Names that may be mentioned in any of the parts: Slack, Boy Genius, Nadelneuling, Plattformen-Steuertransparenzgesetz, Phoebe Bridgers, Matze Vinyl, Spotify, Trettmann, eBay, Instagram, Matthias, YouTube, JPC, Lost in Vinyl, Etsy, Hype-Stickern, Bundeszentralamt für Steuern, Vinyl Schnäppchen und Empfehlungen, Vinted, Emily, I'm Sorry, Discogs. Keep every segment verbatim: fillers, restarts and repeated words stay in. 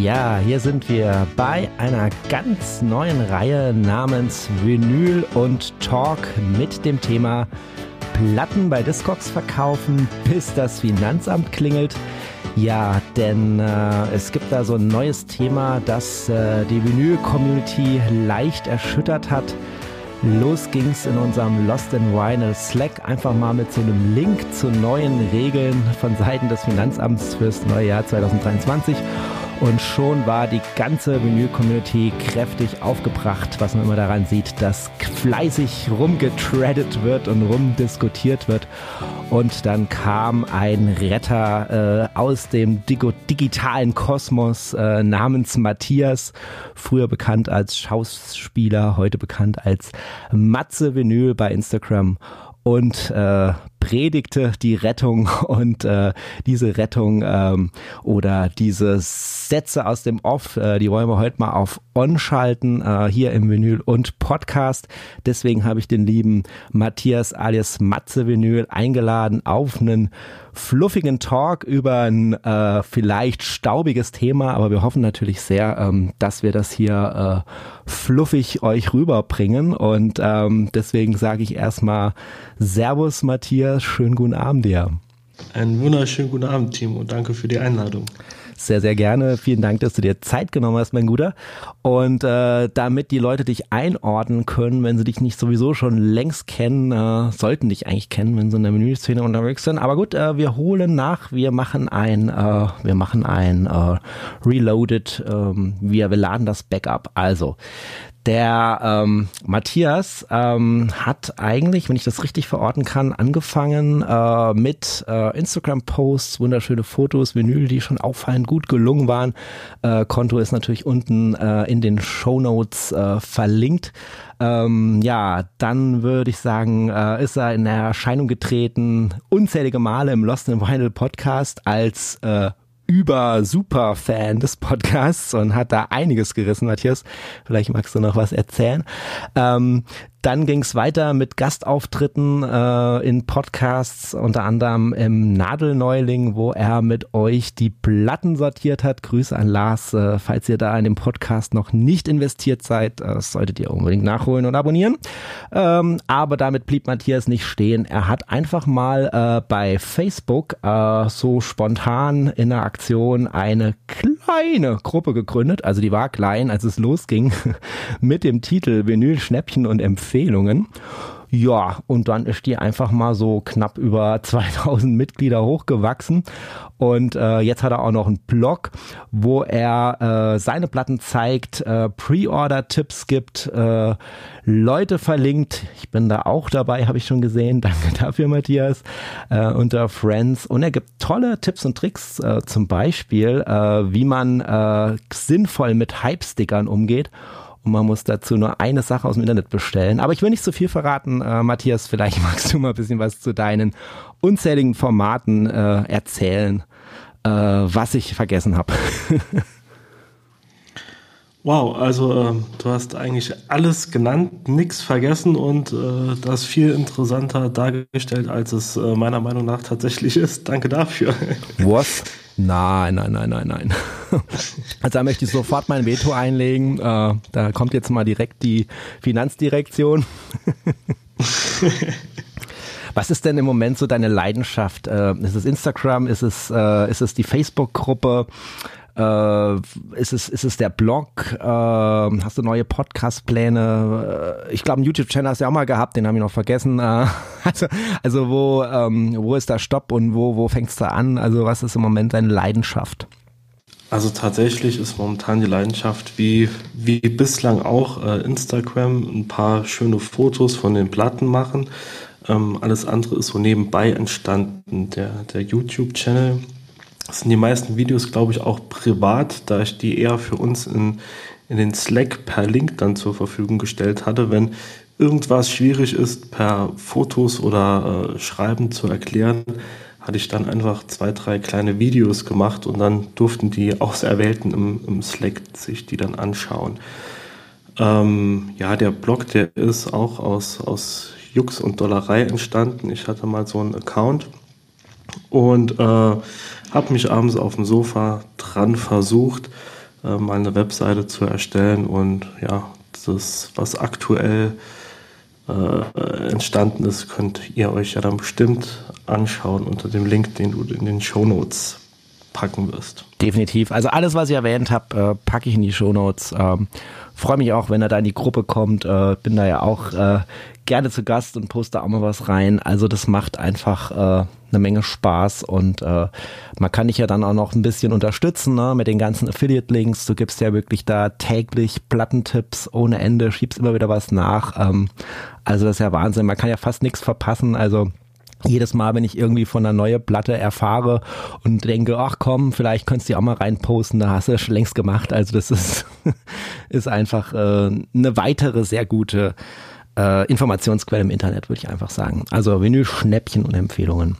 Ja, hier sind wir bei einer ganz neuen Reihe namens Vinyl und Talk mit dem Thema Platten bei Discogs verkaufen, bis das Finanzamt klingelt. Ja, denn äh, es gibt da so ein neues Thema, das äh, die Vinyl-Community leicht erschüttert hat. Los ging's in unserem Lost in Vinyl Slack einfach mal mit so einem Link zu neuen Regeln von Seiten des Finanzamts fürs neue Jahr zwanzig dreiundzwanzig. Und schon war die ganze Vinyl-Community kräftig aufgebracht, was man immer daran sieht, dass fleißig rumgetradet wird und rumdiskutiert wird. Und dann kam ein Retter äh, aus dem digitalen Kosmos äh, namens Matthias, früher bekannt als Schauspieler, heute bekannt als Matze Vinyl bei Instagram. Und äh, predigte die Rettung und äh, diese Rettung ähm, oder diese Sätze aus dem Off, äh, die wollen wir heute mal auf On schalten, äh, hier im Vinyl und Podcast. Deswegen habe ich den lieben Matthias alias Matze Vinyl eingeladen auf einen fluffigen Talk über ein äh, vielleicht staubiges Thema, aber wir hoffen natürlich sehr, ähm, dass wir das hier äh, fluffig euch rüberbringen und ähm, deswegen sage ich erstmal Servus Matthias. Schönen guten Abend dir. Einen wunderschönen guten Abend, Timo. Danke für die Einladung. Sehr, sehr gerne. Vielen Dank, dass du dir Zeit genommen hast, mein Guter. Und äh, damit die Leute dich einordnen können, wenn sie dich nicht sowieso schon längst kennen, äh, sollten dich eigentlich kennen, wenn sie in der Menüszene unterwegs sind. Aber gut, äh, wir holen nach. Wir machen ein, äh, wir machen ein äh, Reloaded. Äh, wir, wir laden das Backup. Also, der ähm, Matthias ähm, hat eigentlich, wenn ich das richtig verorten kann, angefangen äh, mit äh, Instagram-Posts, wunderschöne Fotos, Vinyl, die schon auffallend gut gelungen waren. Äh, Konto ist natürlich unten äh, in den Shownotes äh, verlinkt. Ähm, ja, dann würde ich sagen, äh, ist er in Erscheinung getreten, unzählige Male im Lost in Vinyl Podcast als äh, über Superfan des Podcasts und hat da einiges gerissen, Matthias. Vielleicht magst du noch was erzählen. Ähm, dann ging es weiter mit Gastauftritten äh, in Podcasts, unter anderem im Nadelneuling, wo er mit euch die Platten sortiert hat. Grüße an Lars, äh, falls ihr da in dem Podcast noch nicht investiert seid, äh, das solltet ihr unbedingt nachholen und abonnieren. Ähm, aber damit blieb Matthias nicht stehen. Er hat einfach mal äh, bei Facebook äh, so spontan in einer Aktion eine kleine Gruppe gegründet, also die war klein, als es losging, mit dem Titel Vinyl Schnäppchen und Empfehlungen. Ja, und dann ist die einfach mal so knapp über zweitausend Mitglieder hochgewachsen und äh, jetzt hat er auch noch einen Blog, wo er äh, seine Platten zeigt, äh, Pre-Order-Tipps gibt, äh, Leute verlinkt, ich bin da auch dabei, habe ich schon gesehen, danke dafür Matthias, äh, unter Friends und er gibt tolle Tipps und Tricks, äh, zum Beispiel, äh, wie man äh, sinnvoll mit Hype-Stickern umgeht. Und man muss dazu nur eine Sache aus dem Internet bestellen. Aber ich will nicht so viel verraten. Äh, Matthias, vielleicht magst du mal ein bisschen was zu deinen unzähligen Formaten äh, erzählen, äh, was ich vergessen habe. Wow, also äh, du hast eigentlich alles genannt, nichts vergessen und äh, das viel interessanter dargestellt, als es äh, meiner Meinung nach tatsächlich ist. Danke dafür. Was? Nein, nein, nein, nein, nein. Also da möchte ich sofort mein Veto einlegen. Äh, da kommt jetzt mal direkt die Finanzdirektion. Was ist denn im Moment so deine Leidenschaft? Äh, ist es Instagram? Ist es, äh, ist es die Facebook-Gruppe? Äh, ist es, ist es der Blog? Äh, hast du neue Podcast-Pläne? Äh, ich glaube, einen YouTube-Channel hast du ja auch mal gehabt, den habe ich noch vergessen. Äh, also, also wo, ähm, wo ist da Stopp und wo, wo fängst du an? Also was ist im Moment deine Leidenschaft? Also tatsächlich ist momentan die Leidenschaft, wie, wie bislang auch, äh, Instagram, ein paar schöne Fotos von den Platten machen. Ähm, alles andere ist so nebenbei entstanden. Der, der YouTube-Channel, das sind die meisten Videos, glaube ich, auch privat, da ich die eher für uns in, in den Slack per Link dann zur Verfügung gestellt hatte, wenn irgendwas schwierig ist, per Fotos oder äh, Schreiben zu erklären, hatte ich dann einfach zwei, drei kleine Videos gemacht und dann durften die Auserwählten im, im Slack sich die dann anschauen. Ähm, ja, der Blog, der ist auch aus, aus Jux und Dollerei entstanden. Ich hatte mal so einen Account, und äh, habe mich abends auf dem Sofa dran versucht, äh, mal eine Webseite zu erstellen. Und ja, das, was aktuell äh, entstanden ist, könnt ihr euch ja dann bestimmt anschauen unter dem Link, den du in den Shownotes packen wirst. Definitiv. Also alles, was ich erwähnt habe, packe ich in die Shownotes. Ähm, freue mich auch, wenn er da in die Gruppe kommt. Äh, bin da ja auch äh, gerne zu Gast und poste auch mal was rein. Also das macht einfach äh, eine Menge Spaß und äh, man kann dich ja dann auch noch ein bisschen unterstützen, ne? Mit den ganzen Affiliate-Links. Du gibst ja wirklich da täglich Plattentipps ohne Ende, schiebst immer wieder was nach. Ähm, also das ist ja Wahnsinn. Man kann ja fast nichts verpassen. Also jedes Mal, wenn ich irgendwie von einer neuen Platte erfahre und denke, ach komm, vielleicht könntest du die auch mal reinposten, da hast du schon längst gemacht. Also das ist, ist einfach äh, eine weitere sehr gute äh, Informationsquelle im Internet, würde ich einfach sagen. Also Vinyl Schnäppchen und Empfehlungen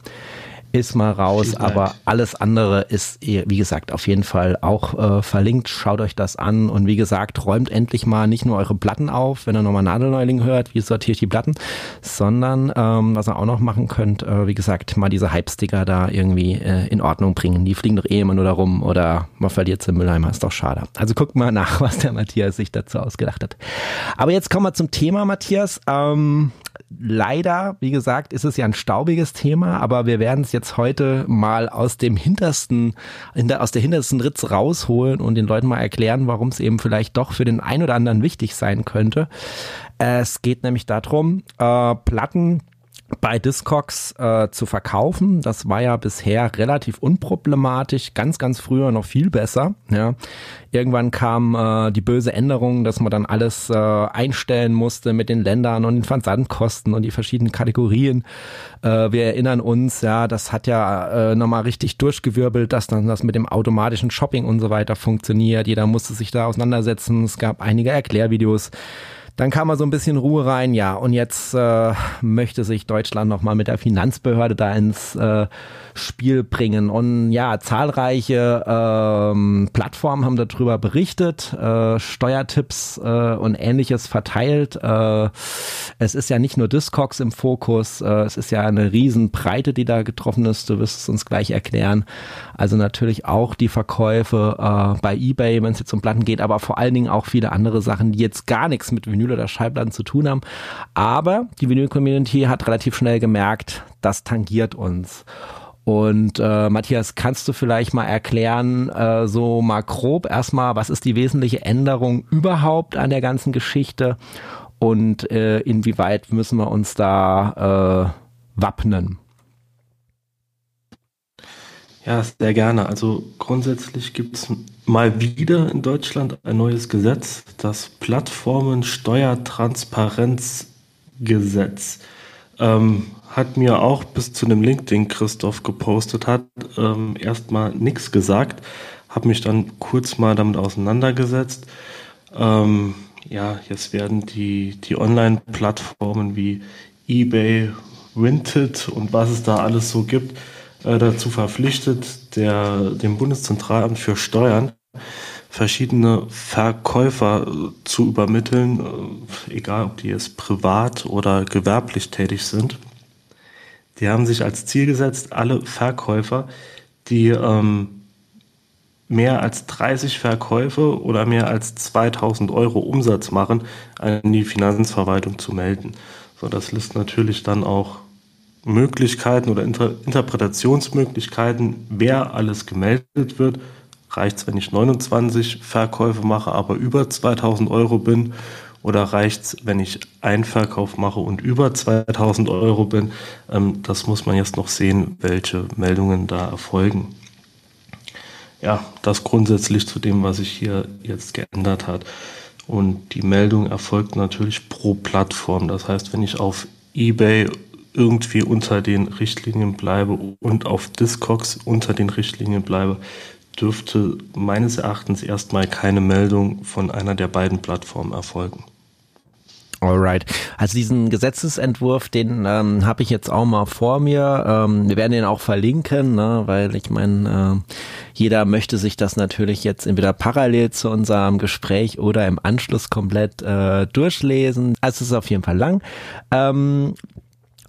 ist mal raus, Schießleid. Aber alles andere ist, wie gesagt, auf jeden Fall auch äh, verlinkt. Schaut euch das an und wie gesagt, räumt endlich mal nicht nur eure Platten auf, wenn ihr nochmal Nadelneuling hört, wie sortiere ich die Platten, sondern ähm, was ihr auch noch machen könnt, äh, wie gesagt, mal diese Hype-Sticker da irgendwie äh, in Ordnung bringen. Die fliegen doch eh immer nur da rum oder man verliert sie im Mülleimer, ist doch schade. Also guckt mal nach, was der Matthias sich dazu ausgedacht hat. Aber jetzt kommen wir zum Thema, Matthias. Ähm, leider, wie gesagt, ist es ja ein staubiges Thema, aber wir werden es jetzt heute mal aus dem hintersten, aus der hintersten Ritz rausholen und den Leuten mal erklären, warum es eben vielleicht doch für den einen oder anderen wichtig sein könnte. Es geht nämlich darum, äh, Platten bei Discogs äh, zu verkaufen. Das war ja bisher relativ unproblematisch, ganz, ganz früher noch viel besser. Ja. Irgendwann kam äh, die böse Änderung, dass man dann alles äh, einstellen musste mit den Ländern und den Versandkosten und die verschiedenen Kategorien. Äh, wir erinnern uns, ja, das hat ja äh, nochmal richtig durchgewirbelt, dass dann das mit dem automatischen Shopping und so weiter funktioniert. Jeder musste sich da auseinandersetzen. Es gab einige Erklärvideos. Dann kam mal so ein bisschen Ruhe rein, ja, und jetzt äh, möchte sich Deutschland nochmal mit der Finanzbehörde da ins äh, Spiel bringen. Und ja, zahlreiche ähm, Plattformen haben darüber berichtet, äh, Steuertipps äh, und Ähnliches verteilt. Äh, es ist ja nicht nur Discogs im Fokus, äh, es ist ja eine Riesenbreite, die da getroffen ist, du wirst es uns gleich erklären. Also natürlich auch die Verkäufe äh, bei eBay, wenn es jetzt um Platten geht, aber vor allen Dingen auch viele andere Sachen, die jetzt gar nichts mit Vinyl oder Schallplatten zu tun haben. Aber die Vinyl-Community hat relativ schnell gemerkt, das tangiert uns. Und äh, Matthias, kannst du vielleicht mal erklären, äh, so mal grob erstmal, was ist die wesentliche Änderung überhaupt an der ganzen Geschichte und äh, inwieweit müssen wir uns da äh, wappnen? Ja, sehr gerne. Also grundsätzlich gibt es mal wieder in Deutschland ein neues Gesetz, das Plattformen-Steuertransparenzgesetz. Ähm, hat mir auch bis zu dem Link, den Christoph gepostet hat, ähm, erstmal nichts gesagt. Habe mich dann kurz mal damit auseinandergesetzt. Ähm, ja, jetzt werden die, die Online-Plattformen wie eBay, Vinted und was es da alles so gibt, dazu verpflichtet, der, dem Bundeszentralamt für Steuern verschiedene Verkäufer zu übermitteln, egal ob die jetzt privat oder gewerblich tätig sind. Die haben sich als Ziel gesetzt, alle Verkäufer, die ähm, mehr als dreißig Verkäufe oder mehr als zweitausend Euro Umsatz machen, an die Finanzverwaltung zu melden. So, das lässt natürlich dann auch Möglichkeiten oder Inter- Interpretationsmöglichkeiten, wer alles gemeldet wird. Reicht es, wenn ich neunundzwanzig Verkäufe mache, aber über zweitausend Euro bin? Oder reicht es, wenn ich einen Verkauf mache und über zweitausend Euro bin? Ähm, das muss man jetzt noch sehen, welche Meldungen da erfolgen. Ja, das grundsätzlich zu dem, was sich hier jetzt geändert hat. Und die Meldung erfolgt natürlich pro Plattform. Das heißt, wenn ich auf eBay irgendwie unter den Richtlinien bleibe und auf Discogs unter den Richtlinien bleibe, dürfte meines Erachtens erstmal keine Meldung von einer der beiden Plattformen erfolgen. Alright. Also diesen Gesetzesentwurf, den ähm, habe ich jetzt auch mal vor mir. Ähm, wir werden den auch verlinken, ne? Weil ich meine, äh, jeder möchte sich das natürlich jetzt entweder parallel zu unserem Gespräch oder im Anschluss komplett äh, durchlesen. Also es ist auf jeden Fall lang. Ähm,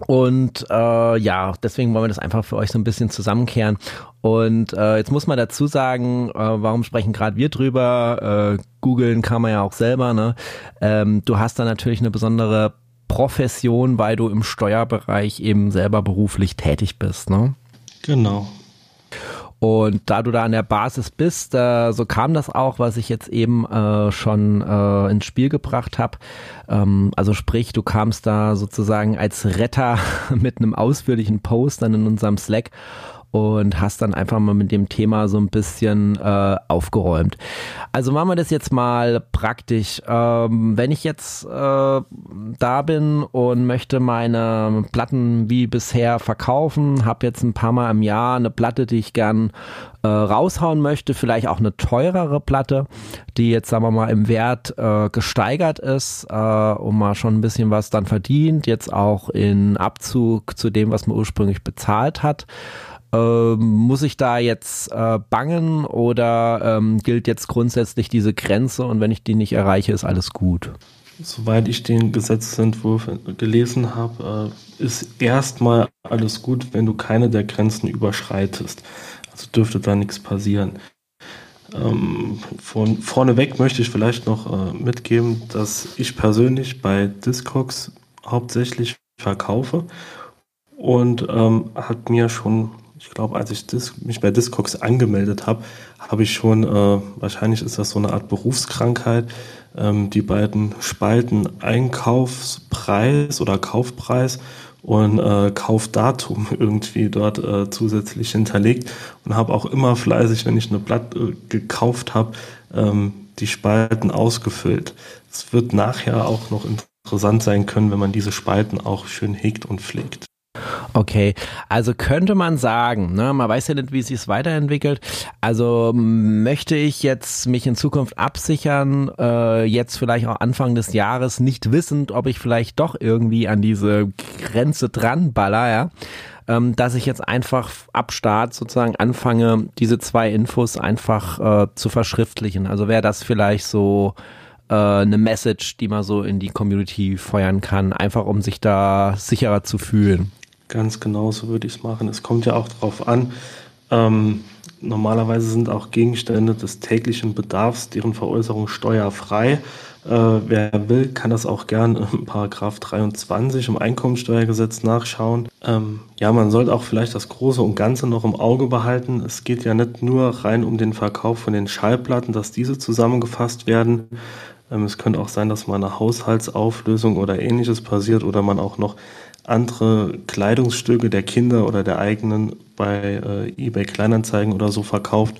Und äh, ja, deswegen wollen wir das einfach für euch so ein bisschen zusammenkehren. Und äh, jetzt muss man dazu sagen, äh, warum sprechen gerade wir drüber? Äh, googeln kann man ja auch selber, ne? Ähm, du hast da natürlich eine besondere Profession, weil du im Steuerbereich eben selber beruflich tätig bist, ne? Genau. Und da du da an der Basis bist, äh, so kam das auch, was ich jetzt eben äh, schon äh, ins Spiel gebracht habe. Ähm, also sprich, du kamst da sozusagen als Retter mit einem ausführlichen Post dann in unserem Slack und hast dann einfach mal mit dem Thema so ein bisschen äh, aufgeräumt. Also machen wir das jetzt mal praktisch. Ähm, wenn ich jetzt äh, da bin und möchte meine Platten wie bisher verkaufen, habe jetzt ein paar Mal im Jahr eine Platte, die ich gern äh, raushauen möchte, vielleicht auch eine teurere Platte, die jetzt, sagen wir mal, im Wert äh, gesteigert ist äh, und mal schon ein bisschen was dann verdient, jetzt auch in Abzug zu dem, was man ursprünglich bezahlt hat. Muss ich da jetzt äh, bangen oder ähm, gilt jetzt grundsätzlich diese Grenze und wenn ich die nicht erreiche, ist alles gut? Soweit ich den Gesetzentwurf gelesen habe, äh, ist erstmal alles gut, wenn du keine der Grenzen überschreitest. Also dürfte da nichts passieren. Ähm, von, vorneweg möchte ich vielleicht noch äh, mitgeben, dass ich persönlich bei Discogs hauptsächlich verkaufe und ähm, hat mir schon... Ich glaube, als ich Dis- mich bei Discogs angemeldet habe, habe ich schon, äh, wahrscheinlich ist das so eine Art Berufskrankheit, ähm, die beiden Spalten Einkaufspreis oder Kaufpreis und äh, Kaufdatum irgendwie dort äh, zusätzlich hinterlegt und habe auch immer fleißig, wenn ich eine Platte äh, gekauft habe, ähm, die Spalten ausgefüllt. Es wird nachher auch noch interessant sein können, wenn man diese Spalten auch schön hegt und pflegt. Okay, also könnte man sagen, ne, man weiß ja nicht, wie es sich weiterentwickelt, also möchte ich jetzt mich in Zukunft absichern, äh, jetzt vielleicht auch Anfang des Jahres nicht wissend, ob ich vielleicht doch irgendwie an diese Grenze dran baller, ja, ähm, dass ich jetzt einfach ab Start sozusagen anfange, diese zwei Infos einfach äh, zu verschriftlichen, also wäre das vielleicht so... eine Message, die man so in die Community feuern kann, einfach um sich da sicherer zu fühlen. Ganz genau, so würde ich es machen. Es kommt ja auch drauf an. Ähm, normalerweise sind auch Gegenstände des täglichen Bedarfs, deren Veräußerung steuerfrei. Äh, wer will, kann das auch gerne im Paragraph dreiundzwanzig im Einkommensteuergesetz nachschauen. Ähm, ja, man sollte auch vielleicht das Große und Ganze noch im Auge behalten. Es geht ja nicht nur rein um den Verkauf von den Schallplatten, dass diese zusammengefasst werden. Es könnte auch sein, dass mal eine Haushaltsauflösung oder ähnliches passiert oder man auch noch andere Kleidungsstücke der Kinder oder der eigenen bei äh, eBay Kleinanzeigen oder so verkauft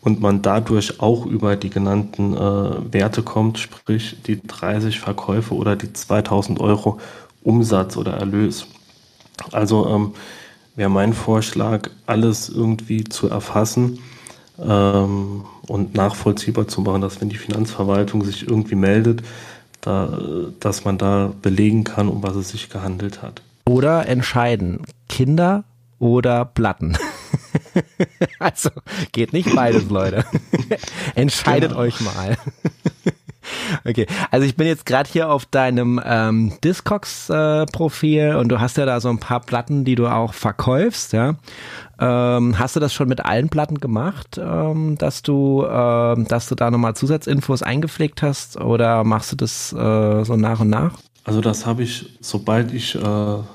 und man dadurch auch über die genannten äh, Werte kommt, sprich die dreißig Verkäufe oder die zweitausend Euro Umsatz oder Erlös. Also ähm, wäre mein Vorschlag, alles irgendwie zu erfassen ähm, und nachvollziehbar zu machen, dass wenn die Finanzverwaltung sich irgendwie meldet, da, dass man da belegen kann, um was es sich gehandelt hat. Oder entscheiden, Kinder oder Platten. Also geht nicht beides, Leute. Entscheidet genau. Euch mal. Okay, also ich bin jetzt gerade hier auf deinem ähm, Discogs-Profil äh, und du hast ja da so ein paar Platten, die du auch verkaufst, ja. Ähm, hast du das schon mit allen Platten gemacht, ähm, dass du ähm, dass du da nochmal Zusatzinfos eingepflegt hast oder machst du das äh, so nach und nach? Also das habe ich, sobald ich äh, eine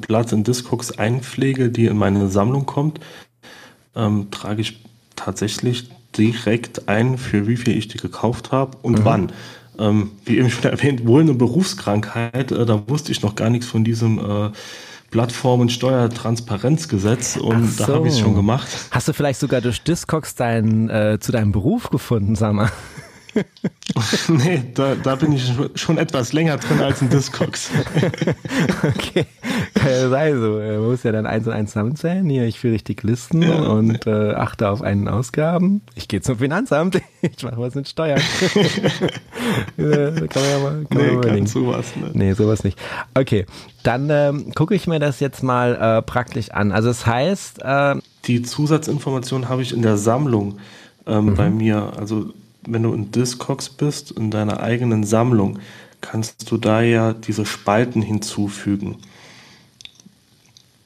Platte in Discogs einpflege, die in meine Sammlung kommt, ähm, trage ich tatsächlich direkt ein, für wie viel ich die gekauft habe und mhm. wann. Ähm, wie eben schon erwähnt, wohl eine Berufskrankheit, äh, da wusste ich noch gar nichts von diesem äh, Plattformen-Steuertransparenzgesetz und so. Da habe ich es schon gemacht. Hast du vielleicht sogar durch Discogs dein, äh, zu deinem Beruf gefunden, sag mal? Nee, da, da bin ich schon etwas länger drin als in Discogs. Okay, kann ja sein so. Man muss ja dann eins und eins zusammenzählen. Hier, ich führe richtig Listen ja. und äh, achte auf einen Ausgaben. Ich gehe zum Finanzamt, ich mache was mit Steuern. Ja, kann man ja mal, kann nee, man kann sowas, ne? Nee, sowas nicht. Okay, dann ähm, gucke ich mir das jetzt mal äh, praktisch an. Also das heißt... Äh, Die Zusatzinformation habe ich in der Sammlung ähm, mhm. bei mir, also... Wenn du in Discogs bist, in deiner eigenen Sammlung, kannst du da ja diese Spalten hinzufügen.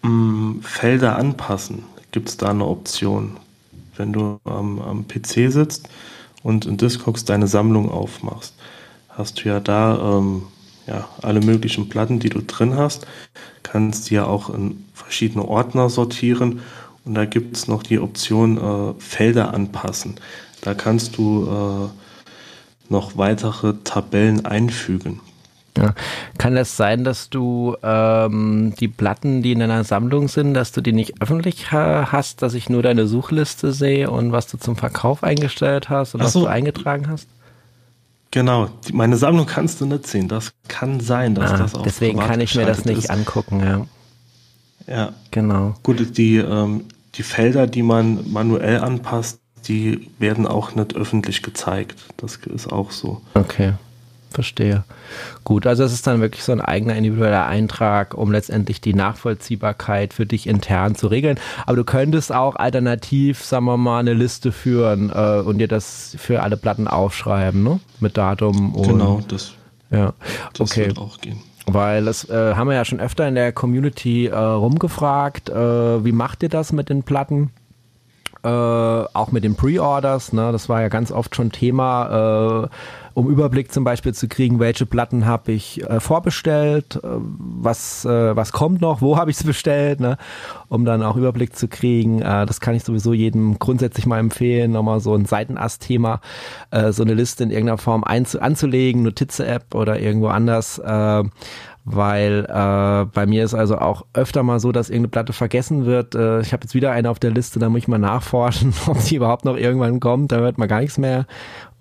Mh, Felder anpassen, gibt es da eine Option? Wenn du ähm, am P C sitzt und in Discogs deine Sammlung aufmachst, hast du ja da ähm, ja, alle möglichen Platten, die du drin hast, kannst die ja auch in verschiedene Ordner sortieren und da gibt es noch die Option äh, Felder anpassen. Da kannst du äh, noch weitere Tabellen einfügen. Ja. Kann das sein, dass du ähm, die Platten, die in deiner Sammlung sind, dass du die nicht öffentlich ha- hast, dass ich nur deine Suchliste sehe und was du zum Verkauf eingestellt hast und Ach so. was du eingetragen hast? Genau, die, meine Sammlung kannst du nicht sehen. Das kann sein, dass ah, das auch deswegen kann ich mir das nicht ist. angucken, ja. Ja, genau. Gut, die, ähm, die Felder, die man manuell anpasst, die werden auch nicht öffentlich gezeigt. Das ist auch so. Okay. Verstehe. Gut, also es ist dann wirklich so ein eigener individueller Eintrag, um letztendlich die Nachvollziehbarkeit für dich intern zu regeln. Aber du könntest auch alternativ, sagen wir mal, eine Liste führen äh, und dir das für alle Platten aufschreiben, ne? Mit Datum und... Genau, das, ja. das okay. wird auch gehen. Weil das äh, haben wir ja schon öfter in der Community äh, rumgefragt, äh, wie macht ihr das mit den Platten? Äh, auch mit den Pre-Orders, ne? Das war ja ganz oft schon Thema, äh, um Überblick zum Beispiel zu kriegen, welche Platten habe ich äh, vorbestellt, äh, was, äh, was kommt noch, wo habe ich es bestellt, ne? Um dann auch Überblick zu kriegen. Äh, das kann ich sowieso jedem grundsätzlich mal empfehlen, nochmal so ein Seitenast-Thema, äh, so eine Liste in irgendeiner Form einzu- anzulegen, Notize-App oder irgendwo anders, äh, weil äh, bei mir ist also auch öfter mal so, dass irgendeine Platte vergessen wird. Äh, ich habe jetzt wieder eine auf der Liste, da muss ich mal nachforschen, ob sie überhaupt noch irgendwann kommt, da hört man gar nichts mehr.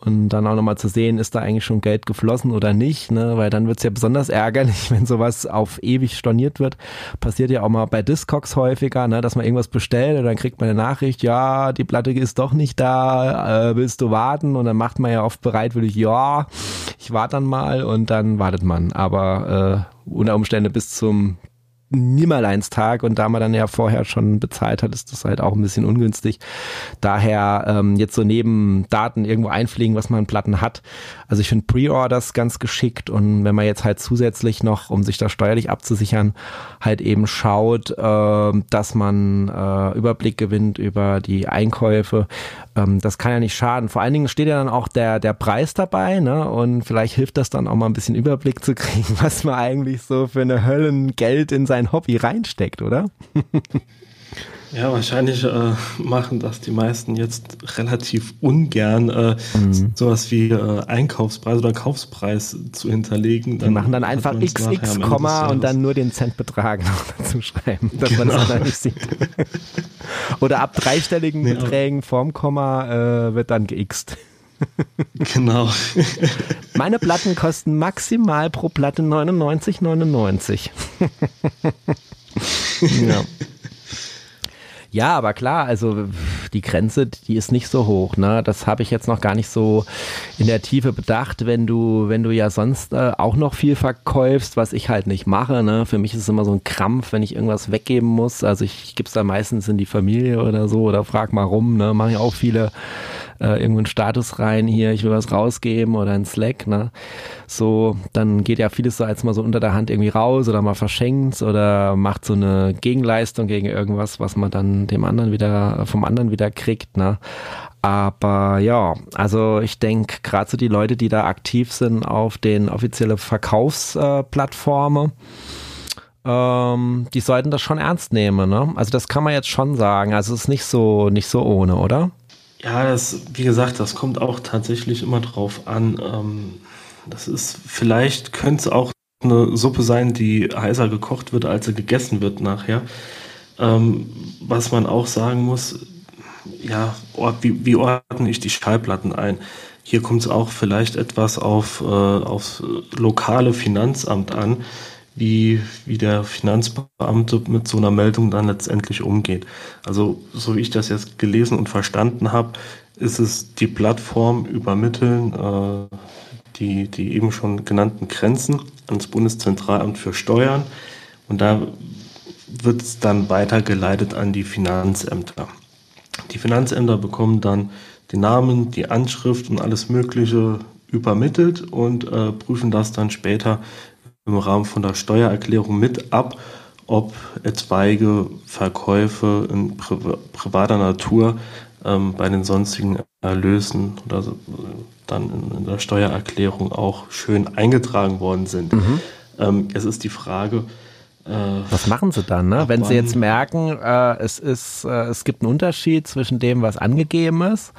Und dann auch nochmal zu sehen, ist da eigentlich schon Geld geflossen oder nicht, ne? Weil dann wird's ja besonders ärgerlich, wenn sowas auf ewig storniert wird. Passiert ja auch mal bei Discogs häufiger, ne? Dass man irgendwas bestellt und dann kriegt man eine Nachricht, ja, die Platte ist doch nicht da, äh, willst du warten? Und dann macht man ja oft bereitwillig, ja, ich warte dann mal und dann wartet man. Aber äh, unter Umständen bis zum Nimmerleinstag und da man dann ja vorher schon bezahlt hat, ist das halt auch ein bisschen ungünstig. Daher ähm, jetzt so neben Daten irgendwo einpflegen, was man an Platten hat. Also ich finde Pre-Orders ganz geschickt und wenn man jetzt halt zusätzlich noch, um sich da steuerlich abzusichern, halt eben schaut, äh, dass man äh, Überblick gewinnt über die Einkäufe. Ähm, das kann ja nicht schaden. Vor allen Dingen steht ja dann auch der, der Preis dabei, ne? Und vielleicht hilft das dann auch mal ein bisschen Überblick zu kriegen, was man eigentlich so für eine Höllengeld in sein Hobby reinsteckt, oder? Ja, wahrscheinlich äh, machen das die meisten jetzt relativ ungern, äh, mhm. sowas wie äh, Einkaufspreis oder Kaufspreis zu hinterlegen. Dann die machen dann einfach X X, Komma und dann nur den Centbetrag noch dazu schreiben, dass genau. man das dann nicht sieht. Oder ab dreistelligen nee, Beträgen vorm Komma äh, wird dann geixt. Genau. Meine Platten kosten maximal pro Platte neunundneunzig neunundneunzig. Ja. Ja, aber klar, also die Grenze, die ist nicht so hoch, ne? Das habe ich jetzt noch gar nicht so in der Tiefe bedacht, wenn du, wenn du ja sonst äh, auch noch viel verkaufst, was ich halt nicht mache, ne? Für mich ist es immer so ein Krampf, wenn ich irgendwas weggeben muss. Also ich, ich gebe es da meistens in die Familie oder so oder frag mal rum, ne? Machen ja auch viele äh, irgendwo einen Status rein, hier, ich will was rausgeben oder in Slack, ne? So, dann geht ja vieles so als mal so unter der Hand irgendwie raus oder mal verschenkt oder macht so eine Gegenleistung gegen irgendwas, was man dann dem anderen wieder, vom anderen wieder kriegt, ne? Aber ja, also ich denke, gerade so die Leute, die da aktiv sind auf den offiziellen Verkaufsplattformen, ähm, die sollten das schon ernst nehmen, ne? Also das kann man jetzt schon sagen. Also es ist nicht so, nicht so ohne, oder? Ja, das, wie gesagt, das kommt auch tatsächlich immer drauf an. Ähm, das ist, vielleicht könnte es auch eine Suppe sein, die heißer gekocht wird, als sie gegessen wird nachher. Ähm, was man auch sagen muss, ja, wie, wie ordne ich die Schallplatten ein? Hier kommt es auch vielleicht etwas auf äh, aufs lokale Finanzamt an, wie, wie der Finanzbeamte mit so einer Meldung dann letztendlich umgeht. Also so wie ich das jetzt gelesen und verstanden habe, ist es die Plattform übermitteln, äh, die, die eben schon genannten Grenzen ans Bundeszentralamt für Steuern und da wird es dann weitergeleitet an die Finanzämter. Die Finanzämter bekommen dann den Namen, die Anschrift und alles Mögliche übermittelt und äh, prüfen das dann später im Rahmen von der Steuererklärung mit ab, ob etwaige Verkäufe in Pri- privater Natur ähm, bei den sonstigen Erlösen oder so, dann in, in der Steuererklärung auch schön eingetragen worden sind. Mhm. Ähm, es ist die Frage, was machen sie dann, ne? Wenn sie jetzt merken, äh, es ist, äh, es gibt einen Unterschied zwischen dem, was angegeben ist.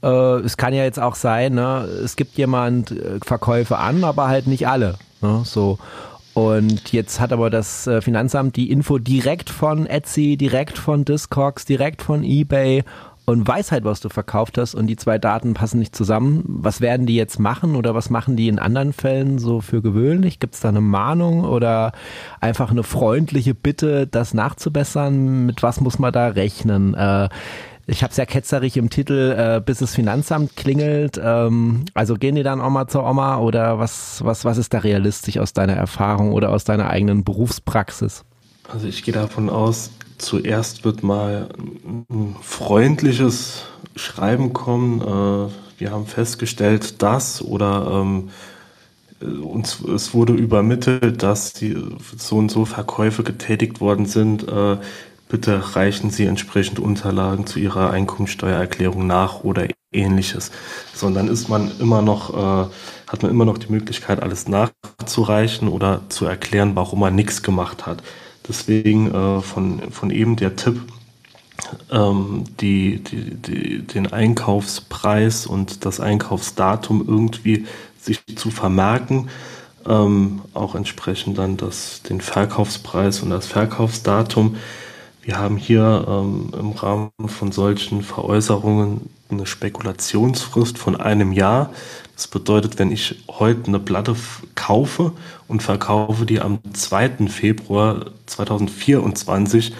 Äh, es kann ja jetzt auch sein, ne? Es gibt jemand äh, Verkäufe an, aber halt nicht alle, ne? So. Und jetzt hat aber das äh, Finanzamt die Info direkt von Etsy, direkt von Discogs, direkt von eBay und weiß halt, was du verkauft hast, und die zwei Daten passen nicht zusammen. Was werden die jetzt machen oder was machen die in anderen Fällen so für gewöhnlich? Gibt es da eine Mahnung oder einfach eine freundliche Bitte, das nachzubessern? Mit was muss man da rechnen? Äh, ich habe es ja ketzerig im Titel, äh, bis das Finanzamt klingelt. Ähm, also gehen die dann Oma zur Oma oder was, was, was ist da realistisch aus deiner Erfahrung oder aus deiner eigenen Berufspraxis? Also ich gehe davon aus, zuerst wird mal ein freundliches Schreiben kommen. Äh, wir haben festgestellt, dass oder ähm, uns, es wurde übermittelt, dass die so und so Verkäufe getätigt worden sind. Äh, bitte reichen Sie entsprechend Unterlagen zu Ihrer Einkommensteuererklärung nach oder ähnliches. So, und dann ist man immer noch, äh, hat man immer noch die Möglichkeit, alles nachzureichen oder zu erklären, warum man nichts gemacht hat. Deswegen äh, von, von eben der Tipp, ähm, die, die, die, den Einkaufspreis und das Einkaufsdatum irgendwie sich zu vermerken, ähm, auch entsprechend dann das, den Verkaufspreis und das Verkaufsdatum. Wir haben hier ähm, im Rahmen von solchen Veräußerungen eine Spekulationsfrist von einem Jahr. Das bedeutet, wenn ich heute eine Platte f- kaufe und verkaufe die am zweiten Februar zweitausendvierundzwanzig,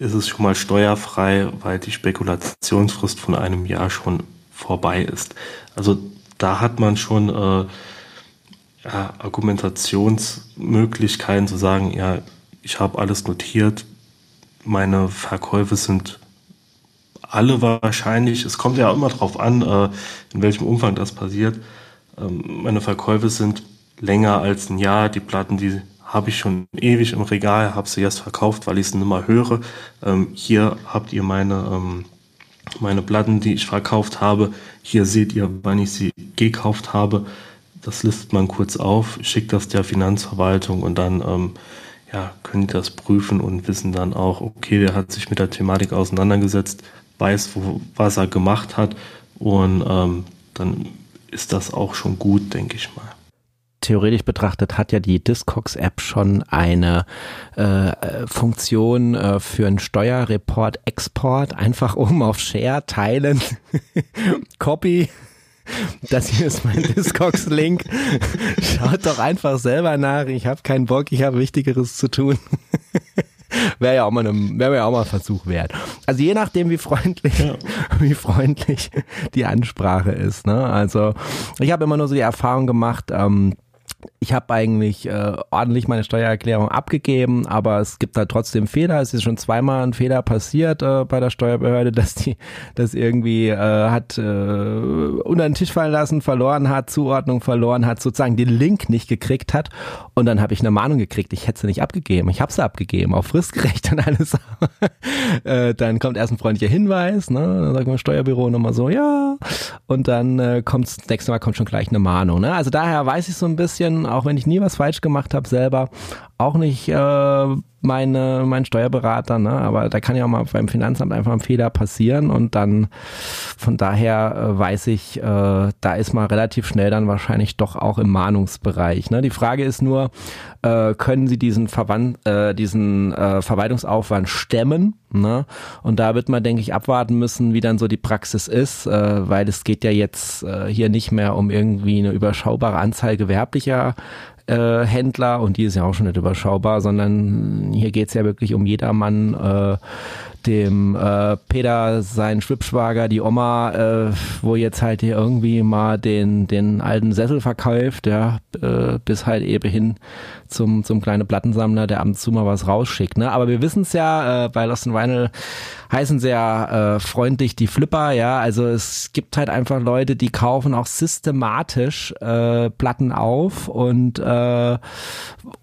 ist es schon mal steuerfrei, weil die Spekulationsfrist von einem Jahr schon vorbei ist. Also da hat man schon äh, ja, Argumentationsmöglichkeiten zu sagen, ja, ich habe alles notiert, meine Verkäufe sind alle wahrscheinlich, es kommt ja immer drauf an, in welchem Umfang das passiert. Meine Verkäufe sind länger als ein Jahr. Die Platten, die habe ich schon ewig im Regal, habe sie erst verkauft, weil ich sie nicht mehr höre. Hier habt ihr meine, meine Platten, die ich verkauft habe. Hier seht ihr, wann ich sie gekauft habe. Das listet man kurz auf, schickt das der Finanzverwaltung und dann ja, können die das prüfen und wissen dann auch, okay, der hat sich mit der Thematik auseinandergesetzt, weiß, wo, was er gemacht hat, und ähm, dann ist das auch schon gut, denke ich mal. Theoretisch betrachtet hat ja die Discogs-App schon eine äh, Funktion äh, für einen Steuerreport-Export, einfach oben auf Share, Teilen, Copy. Das hier ist mein Discogs-Link. Schaut doch einfach selber nach. Ich habe keinen Bock, ich habe Wichtigeres zu tun. Wäre ja auch mal ein, wäre ja auch mal ein Versuch wert. Also je nachdem, wie freundlich, ja. wie freundlich die Ansprache ist, ne? Also ich habe immer nur so die Erfahrung gemacht, ähm, ich habe eigentlich äh, ordentlich meine Steuererklärung abgegeben, aber es gibt da halt trotzdem Fehler. Es ist schon zweimal ein Fehler passiert äh, bei der Steuerbehörde, dass die das irgendwie äh, hat äh, unter den Tisch fallen lassen, verloren hat, Zuordnung verloren hat, sozusagen den Link nicht gekriegt hat, und dann habe ich eine Mahnung gekriegt, ich hätte sie nicht abgegeben. Ich habe sie abgegeben, auch fristgerecht und alles. äh, dann kommt erst ein freundlicher Hinweis, ne? Dann sagt man Steuerbüro nochmal so, ja, und dann äh, kommt das nächste Mal kommt schon gleich eine Mahnung, ne? Also daher weiß ich so ein bisschen, auch wenn ich nie was falsch gemacht habe selber, auch nicht äh, meine, mein Steuerberater, ne? Aber da kann ja auch mal beim Finanzamt einfach ein Fehler passieren, und dann von daher äh, weiß ich, äh, da ist man relativ schnell dann wahrscheinlich doch auch im Mahnungsbereich, ne? Die Frage ist nur, äh, können Sie diesen, Verwand, äh, diesen äh, Verwaltungsaufwand stemmen, ne? Und da wird man, denke ich, abwarten müssen, wie dann so die Praxis ist, äh, weil es geht ja jetzt äh, hier nicht mehr um irgendwie eine überschaubare Anzahl gewerblicher Händler, und die ist ja auch schon nicht überschaubar, sondern hier geht es ja wirklich um jedermann, äh, dem äh, Peter, sein Schwippschwager, die Oma, äh, wo jetzt halt hier irgendwie mal den den alten Sessel verkauft, ja, äh, bis halt eben hin zum zum kleinen Plattensammler, der ab und zu mal was rausschickt, ne? Aber wir wissen es ja, äh, bei Lost in Vinyl heißen sehr ja, äh, freundlich die Flipper, ja, also es gibt halt einfach Leute, die kaufen auch systematisch äh, Platten auf und äh,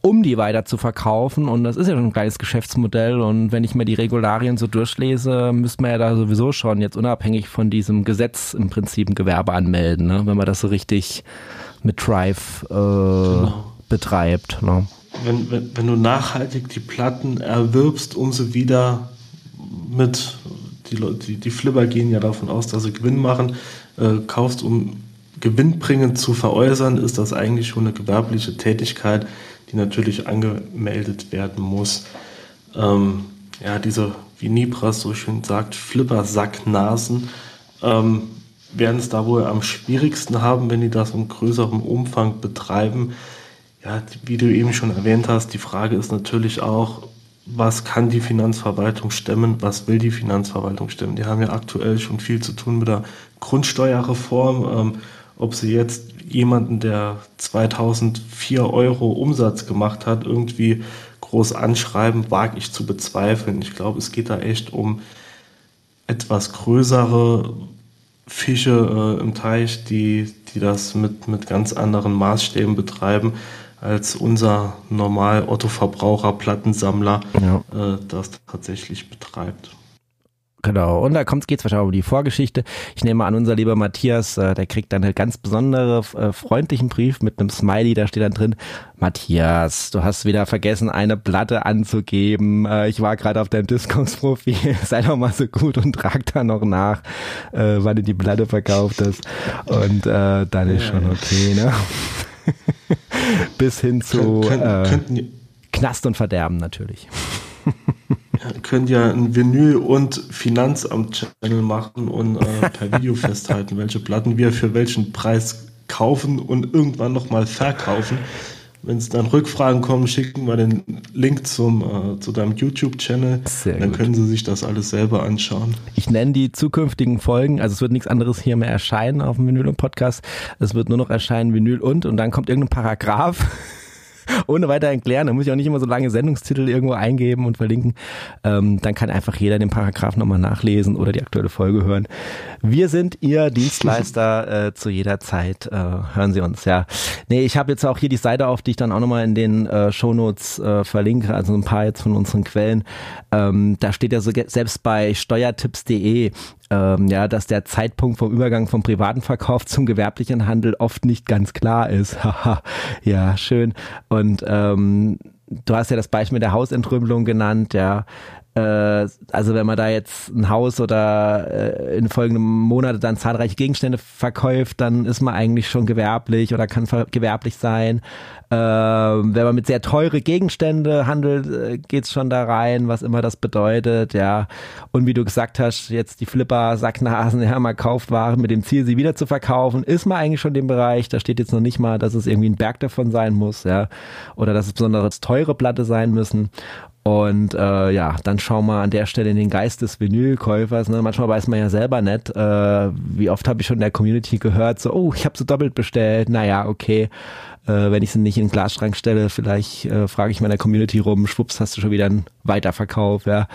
um die weiter zu verkaufen, und das ist ja schon ein kleines Geschäftsmodell, und wenn ich mir die Regularien so durchlese, müsste man ja da sowieso schon jetzt unabhängig von diesem Gesetz im Prinzip ein Gewerbe anmelden, ne? Wenn man das so richtig mit Drive äh, genau. betreibt. Ne? Wenn, wenn, wenn du nachhaltig die Platten erwirbst, um sie wieder mit, die, die, die Flipper gehen ja davon aus, dass sie Gewinn machen, äh, kaufst, um gewinnbringend zu veräußern, ist das eigentlich schon eine gewerbliche Tätigkeit, die natürlich angemeldet werden muss. Ähm, ja, diese, wie Nibras so schön sagt, Flippersacknasen ähm, werden es da wohl am schwierigsten haben, wenn die das in größerem Umfang betreiben. Ja, wie du eben schon erwähnt hast, die Frage ist natürlich auch, was kann die Finanzverwaltung stemmen, was will die Finanzverwaltung stemmen? Die haben ja aktuell schon viel zu tun mit der Grundsteuerreform. Ähm, ob sie jetzt jemanden, der zweitausendvier Euro Umsatz gemacht hat, irgendwie groß anschreiben, wage ich zu bezweifeln. Ich glaube, es geht da echt um etwas größere Fische äh, im Teich, die, die das mit, mit ganz anderen Maßstäben betreiben, als unser normal Otto-Verbraucher, Plattensammler, ja. äh, das tatsächlich betreibt. Genau, und da geht es wahrscheinlich um die Vorgeschichte. Ich nehme an, unser lieber Matthias, äh, der kriegt dann einen ganz besonderen äh, freundlichen Brief mit einem Smiley, da steht dann drin: Matthias, du hast wieder vergessen, eine Platte anzugeben. Äh, ich war gerade auf deinem Discogs-Profil. Sei doch mal so gut und trag da noch nach, äh, wann du die Platte verkauft hast. Und äh, dann ist ja schon okay, ne? Bis hin zu Kön- äh, könnten, Knast und Verderben natürlich. Könnt ja ein Vinyl- und Finanzamt-Channel machen und äh, per Video festhalten, welche Platten wir für welchen Preis kaufen und irgendwann nochmal verkaufen. Wenn es dann Rückfragen kommen, schicken wir den Link zum, äh, zu deinem YouTube-Channel. Sehr dann gut. Können Sie sich das alles selber anschauen. Ich nenne die zukünftigen Folgen, also es wird nichts anderes hier mehr erscheinen auf dem Vinyl und Podcast. Es wird nur noch erscheinen Vinyl und und dann kommt irgendein Paragraph. Ohne weiter erklären, da muss ich auch nicht immer so lange Sendungstitel irgendwo eingeben und verlinken. Ähm, dann kann einfach jeder den Paragraph nochmal nachlesen oder die aktuelle Folge hören. Wir sind Ihr Dienstleister äh, zu jeder Zeit. Äh, hören Sie uns, ja. Nee, ich habe jetzt auch hier die Seite auf, die ich dann auch nochmal in den äh, Shownotes äh, verlinke, also ein paar jetzt von unseren Quellen. Ähm, da steht ja so, selbst bei steuertipps punkt de, Ähm, ja, dass der Zeitpunkt vom Übergang vom privaten Verkauf zum gewerblichen Handel oft nicht ganz klar ist. Ja, schön. Und ähm, du hast ja das Beispiel der Hausentrümmelung genannt, ja. Äh, also wenn man da jetzt ein Haus oder äh, in folgenden Monaten dann zahlreiche Gegenstände verkauft, dann ist man eigentlich schon gewerblich oder kann ver- gewerblich sein. Äh, wenn man mit sehr teure Gegenstände handelt, geht's schon da rein, was immer das bedeutet, ja. Und wie du gesagt hast, jetzt die Flipper, Sacknasen, ja, man kauft Waren mit dem Ziel, sie wieder zu verkaufen, ist man eigentlich schon in dem Bereich. Da steht jetzt noch nicht mal, dass es irgendwie ein Berg davon sein muss, ja, oder dass es besonders teure Platte sein müssen. Und äh, ja, dann schauen wir an der Stelle in den Geist des Vinylkäufers. Ne? Manchmal weiß man ja selber nicht, äh, wie oft habe ich schon in der Community gehört, so, oh, ich habe sie doppelt bestellt, naja, okay. Äh, wenn ich sie nicht in den Glasschrank stelle, vielleicht äh, frage ich meiner Community rum, schwupps, hast du schon wieder einen Weiterverkauf, ja.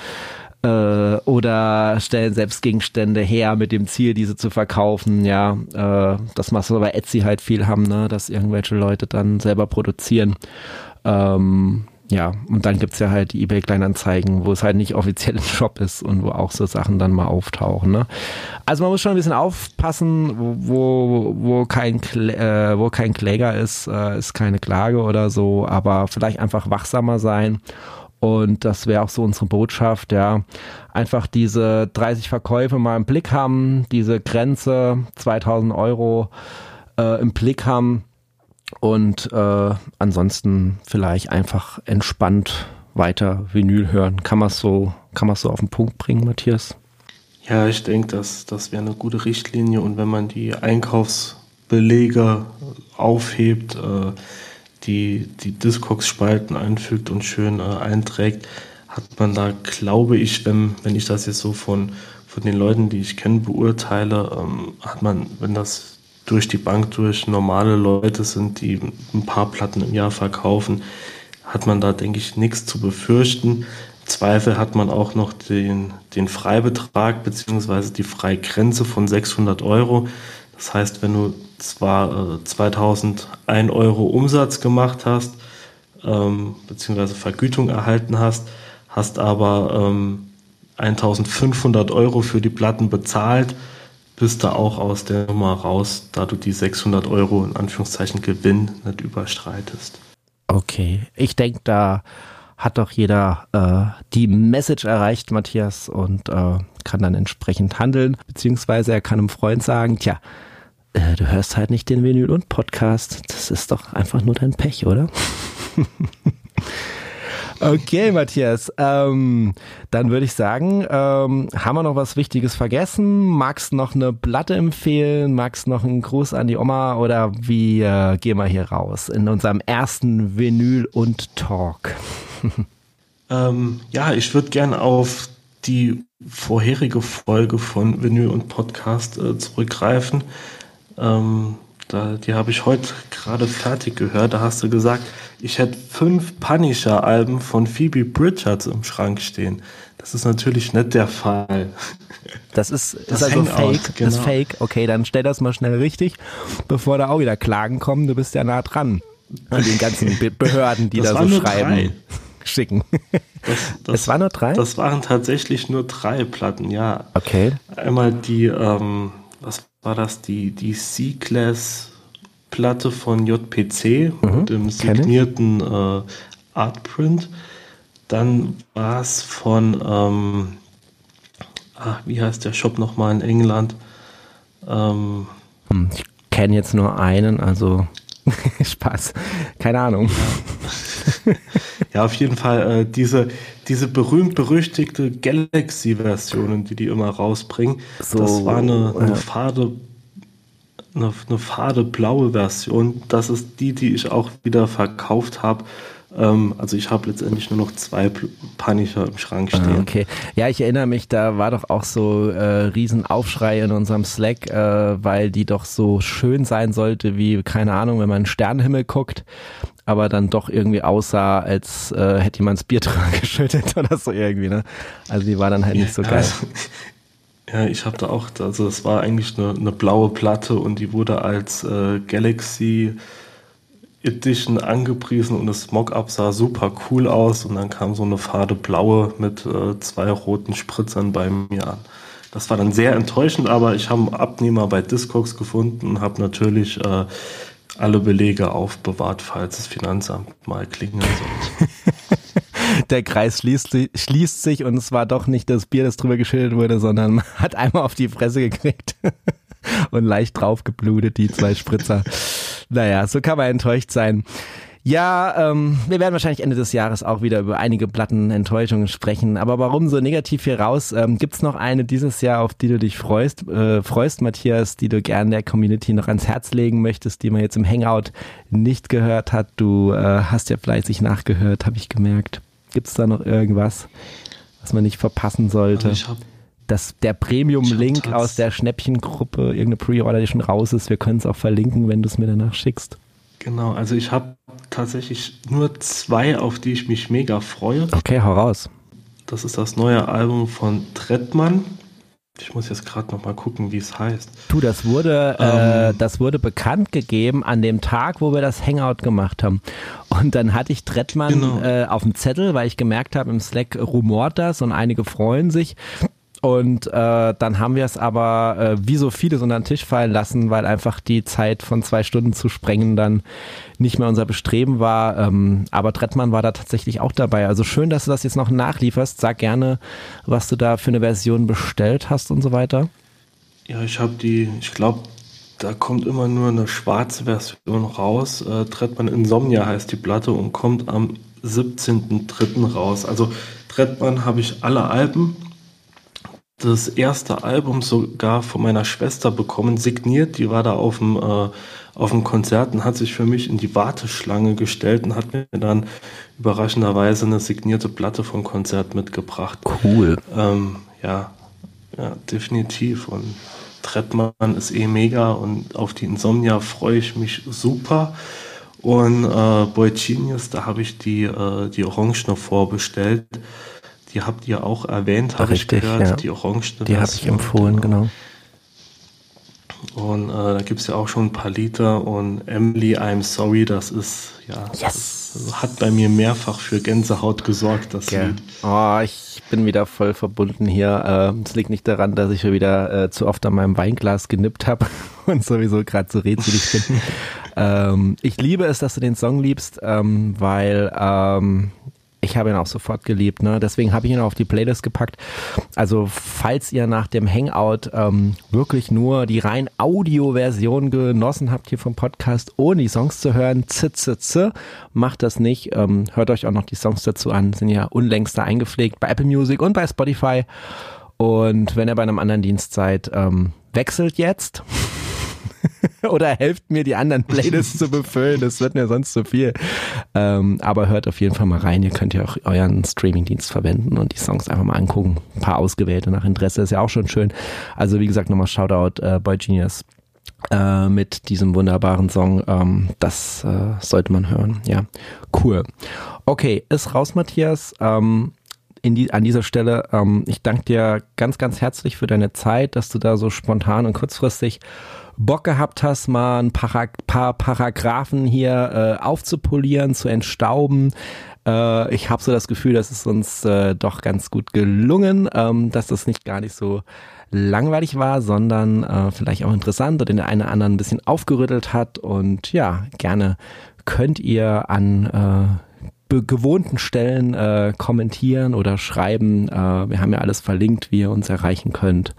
Äh, oder stellen selbst Gegenstände her mit dem Ziel, diese zu verkaufen, ja. Äh, das machst du bei Etsy halt viel haben, ne, dass irgendwelche Leute dann selber produzieren. Ähm, ja, und dann gibt's ja halt die eBay-Kleinanzeigen, wo es halt nicht offiziell im Shop ist und wo auch so Sachen dann mal auftauchen, ne? Also man muss schon ein bisschen aufpassen, wo, wo kein, äh, wo kein Kläger ist, äh, ist keine Klage oder so, aber vielleicht einfach wachsamer sein. Und das wäre auch so unsere Botschaft, ja. Einfach diese dreißig Verkäufe mal im Blick haben, diese Grenze zweitausend Euro äh, im Blick haben. Und äh, ansonsten vielleicht einfach entspannt weiter Vinyl hören. Kann man es so, kann man es so auf den Punkt bringen, Matthias? Ja, ich denke, das, das wäre eine gute Richtlinie. Und wenn man die Einkaufsbelege aufhebt, äh, die, die Discogs-Spalten einfügt und schön äh, einträgt, hat man da, glaube ich, wenn, wenn ich das jetzt so von, von den Leuten, die ich kenne, beurteile, ähm, hat man, wenn das durch die Bank durch normale Leute sind, die ein paar Platten im Jahr verkaufen, hat man da, denke ich, nichts zu befürchten. Im Zweifel hat man auch noch den, den Freibetrag bzw. die Freigrenze von sechshundert Euro. Das heißt, wenn du zwar äh, zweitausendeins Euro Umsatz gemacht hast, ähm, beziehungsweise Vergütung erhalten hast, hast aber ähm, eintausendfünfhundert Euro für die Platten bezahlt, bist du auch aus der Nummer raus, da du die sechshundert Euro in Anführungszeichen Gewinn nicht überstreitest. Okay, ich denke, da hat doch jeder äh, die Message erreicht, Matthias, und äh, kann dann entsprechend handeln, beziehungsweise er kann einem Freund sagen, tja, äh, du hörst halt nicht den Vinyl und Podcast, das ist doch einfach nur dein Pech, oder? Okay, Matthias, ähm, dann würde ich sagen, ähm, haben wir noch was Wichtiges vergessen? Magst noch eine Platte empfehlen? Magst noch einen Gruß an die Oma? Oder wie äh, gehen wir hier raus in unserem ersten Vinyl und Talk? ähm, ja, ich würde gerne auf die vorherige Folge von Vinyl und Podcast äh, zurückgreifen. Ähm, da, die habe ich heute gerade fertig gehört. Da hast du gesagt, ich hätte fünf Punisher-Alben von Phoebe Bridgers im Schrank stehen. Das ist natürlich nicht der Fall. Das ist, das ist also Fake. Aus, genau. Das ist Fake. Okay, dann stell das mal schnell richtig, bevor da auch wieder Klagen kommen. Du bist ja nah dran an den ganzen Be- Behörden, die das da so schreiben. Drei. Schicken. Das, das, es waren nur drei? Das waren tatsächlich nur drei Platten, ja. Okay. Einmal die, ähm, was war das? Die, die C-Class Platte von J P C mhm, mit dem signierten äh, Artprint. Dann war es von, ähm, ach, wie heißt der Shop nochmal in England? Ähm, ich kenne jetzt nur einen, also Spaß. Keine Ahnung. Ja, ja auf jeden Fall äh, diese, diese berühmt-berüchtigte Galaxy-Versionen, die die immer rausbringen. So, das war eine, eine ja. fade Eine, eine fade blaue Version, das ist die, die ich auch wieder verkauft habe. Ähm, also ich habe letztendlich nur noch zwei Punisher im Schrank stehen. Ah, okay. Ja, ich erinnere mich, da war doch auch so äh, Riesenaufschrei in unserem Slack, äh, weil die doch so schön sein sollte wie, keine Ahnung, wenn man in den Sternenhimmel guckt, aber dann doch irgendwie aussah, als äh, hätte jemand das Bier drüber geschüttet oder so irgendwie. Ne? Also die war dann halt nicht so geil. Also, ja, ich habe da auch, also es war eigentlich eine, eine blaue Platte und die wurde als äh, Galaxy Edition angepriesen und das Mock-up sah super cool aus und dann kam so eine fade blaue mit äh, zwei roten Spritzern bei mir an. Das war dann sehr enttäuschend, aber ich habe einen Abnehmer bei Discogs gefunden und habe natürlich äh, alle Belege aufbewahrt, falls das Finanzamt mal klingeln sollte. Der Kreis schließt, schließt sich und es war doch nicht das Bier, das drüber geschüttet wurde, sondern man hat einmal auf die Fresse gekriegt und leicht drauf geblutet, die zwei Spritzer. Naja, so kann man enttäuscht sein. Ja, ähm, wir werden wahrscheinlich Ende des Jahres auch wieder über einige Plattenenttäuschungen sprechen. Aber warum so negativ hier raus? Ähm, gibt's noch eine dieses Jahr, auf die du dich freust, äh, freust, Matthias, die du gerne der Community noch ans Herz legen möchtest, die man jetzt im Hangout nicht gehört hat? Du äh, hast ja fleißig nachgehört, habe ich gemerkt. Gibt's da noch irgendwas, was man nicht verpassen sollte? Ich hab, Dass der Premium-Link aus der Schnäppchengruppe, irgendeine Pre-Order, die schon raus ist, wir können es auch verlinken, wenn du es mir danach schickst. Genau, also ich habe tatsächlich nur zwei, auf die ich mich mega freue. Okay, hau raus. Das ist das neue Album von Trettmann. Ich muss jetzt gerade nochmal gucken, wie es heißt. Du, das wurde, ähm, äh, das wurde bekannt gegeben an dem Tag, wo wir das Hangout gemacht haben. Und dann hatte ich Trettmann genau. äh, auf dem Zettel, weil ich gemerkt habe, im Slack rumort das und einige freuen sich. Und äh, dann haben wir es aber äh, wie so vieles unter den Tisch fallen lassen, weil einfach die Zeit von zwei Stunden zu sprengen dann nicht mehr unser Bestreben war. Ähm, aber Trettmann war da tatsächlich auch dabei. Also schön, dass du das jetzt noch nachlieferst. Sag gerne, was du da für eine Version bestellt hast und so weiter. Ja, ich habe die, ich glaube, da kommt immer nur eine schwarze Version raus. Äh, Trettmann Insomnia heißt die Platte und kommt am siebzehnten dritten raus. Also Trettmann habe ich alle Alben. das erste Album sogar von meiner Schwester bekommen, signiert. Die war da auf dem, äh, auf dem Konzert und hat sich für mich in die Warteschlange gestellt und hat mir dann überraschenderweise eine signierte Platte vom Konzert mitgebracht. Cool. Ähm, ja, ja, definitiv. Und Trettmann ist eh mega und auf die Insomnia freue ich mich super. Und äh, Boy Genius, da habe ich die, äh, die Orange noch vorbestellt. Die habt ihr auch erwähnt, habe ich gehört. Ja. Die Orange, die habe ich empfohlen, genau. Und äh, da gibt es ja auch schon ein paar Lieder. Und Emily, I'm Sorry, das ist, ja, yes. das hat bei mir mehrfach für Gänsehaut gesorgt, das okay. Lied. Oh, ich bin wieder voll verbunden hier. Es ähm, liegt nicht daran, dass ich wieder äh, zu oft an meinem Weinglas genippt habe und sowieso gerade so redselig bin. ähm, ich liebe es, dass du den Song liebst, ähm, weil... Ähm, ich habe ihn auch sofort geliebt, ne? Deswegen habe ich ihn auch auf die Playlist gepackt. Also falls ihr nach dem Hangout ähm, wirklich nur die rein Audio-Version genossen habt hier vom Podcast, ohne die Songs zu hören, z, z, z, macht das nicht. Ähm, hört euch auch noch die Songs dazu an, sind ja unlängst da eingepflegt bei Apple Music und bei Spotify. Und wenn ihr bei einem anderen Dienst seid, ähm, wechselt jetzt. Oder helft mir, die anderen Playlists zu befüllen, das wird mir sonst zu viel. Ähm, aber hört auf jeden Fall mal rein, ihr könnt ja auch euren Streamingdienst verwenden und die Songs einfach mal angucken. Ein paar ausgewählte nach Interesse, ist ja auch schon schön. Also wie gesagt, nochmal Shoutout äh, Boy Genius äh, mit diesem wunderbaren Song. Ähm, das äh, sollte man hören, ja. Cool. Okay, ist raus, Matthias. Ähm, In die, an dieser Stelle, ähm, ich danke dir ganz, ganz herzlich für deine Zeit, dass du da so spontan und kurzfristig Bock gehabt hast, mal ein paar, paar Paragraphen hier äh, aufzupolieren, zu entstauben. Äh, ich habe so das Gefühl, das ist uns äh, doch ganz gut gelungen, ähm, dass das nicht gar nicht so langweilig war, sondern äh, vielleicht auch interessant oder den einen oder anderen ein bisschen aufgerüttelt hat. Und ja, gerne könnt ihr an... Äh, gewohnten Stellen äh, kommentieren oder schreiben. Äh, wir haben ja alles verlinkt, wie ihr uns erreichen könnt.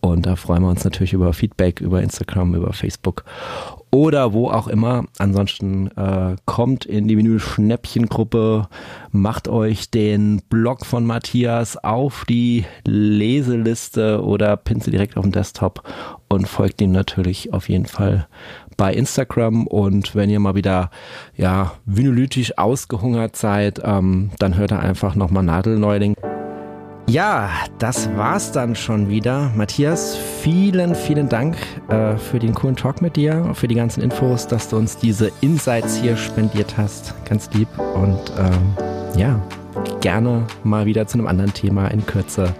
Und da freuen wir uns natürlich über Feedback, über Instagram, über Facebook oder wo auch immer. Ansonsten äh, kommt in die Vinyl-Schnäppchen-Gruppe, macht euch den Blog von Matthias auf die Leseliste oder pinnt sie direkt auf den Desktop und folgt ihm natürlich auf jeden Fall bei Instagram. Und wenn ihr mal wieder ja vinylytisch ausgehungert seid, ähm, dann hört ihr einfach nochmal Nadelneuling. Ja, das war's dann schon wieder. Matthias, vielen, vielen Dank äh, für den coolen Talk mit dir, für die ganzen Infos, dass du uns diese Insights hier spendiert hast. Ganz lieb und ähm, ja, gerne mal wieder zu einem anderen Thema in Kürze.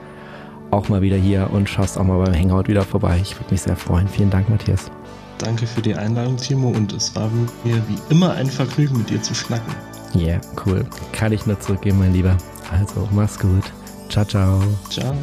Auch mal wieder hier und schaust auch mal beim Hangout wieder vorbei. Ich würde mich sehr freuen. Vielen Dank, Matthias. Danke für die Einladung, Timo, und es war mir wie immer ein Vergnügen, mit dir zu schnacken. Ja, yeah, cool. Kann ich nur zurückgeben, mein Lieber. Also, mach's gut. Ciao, ciao. Ciao.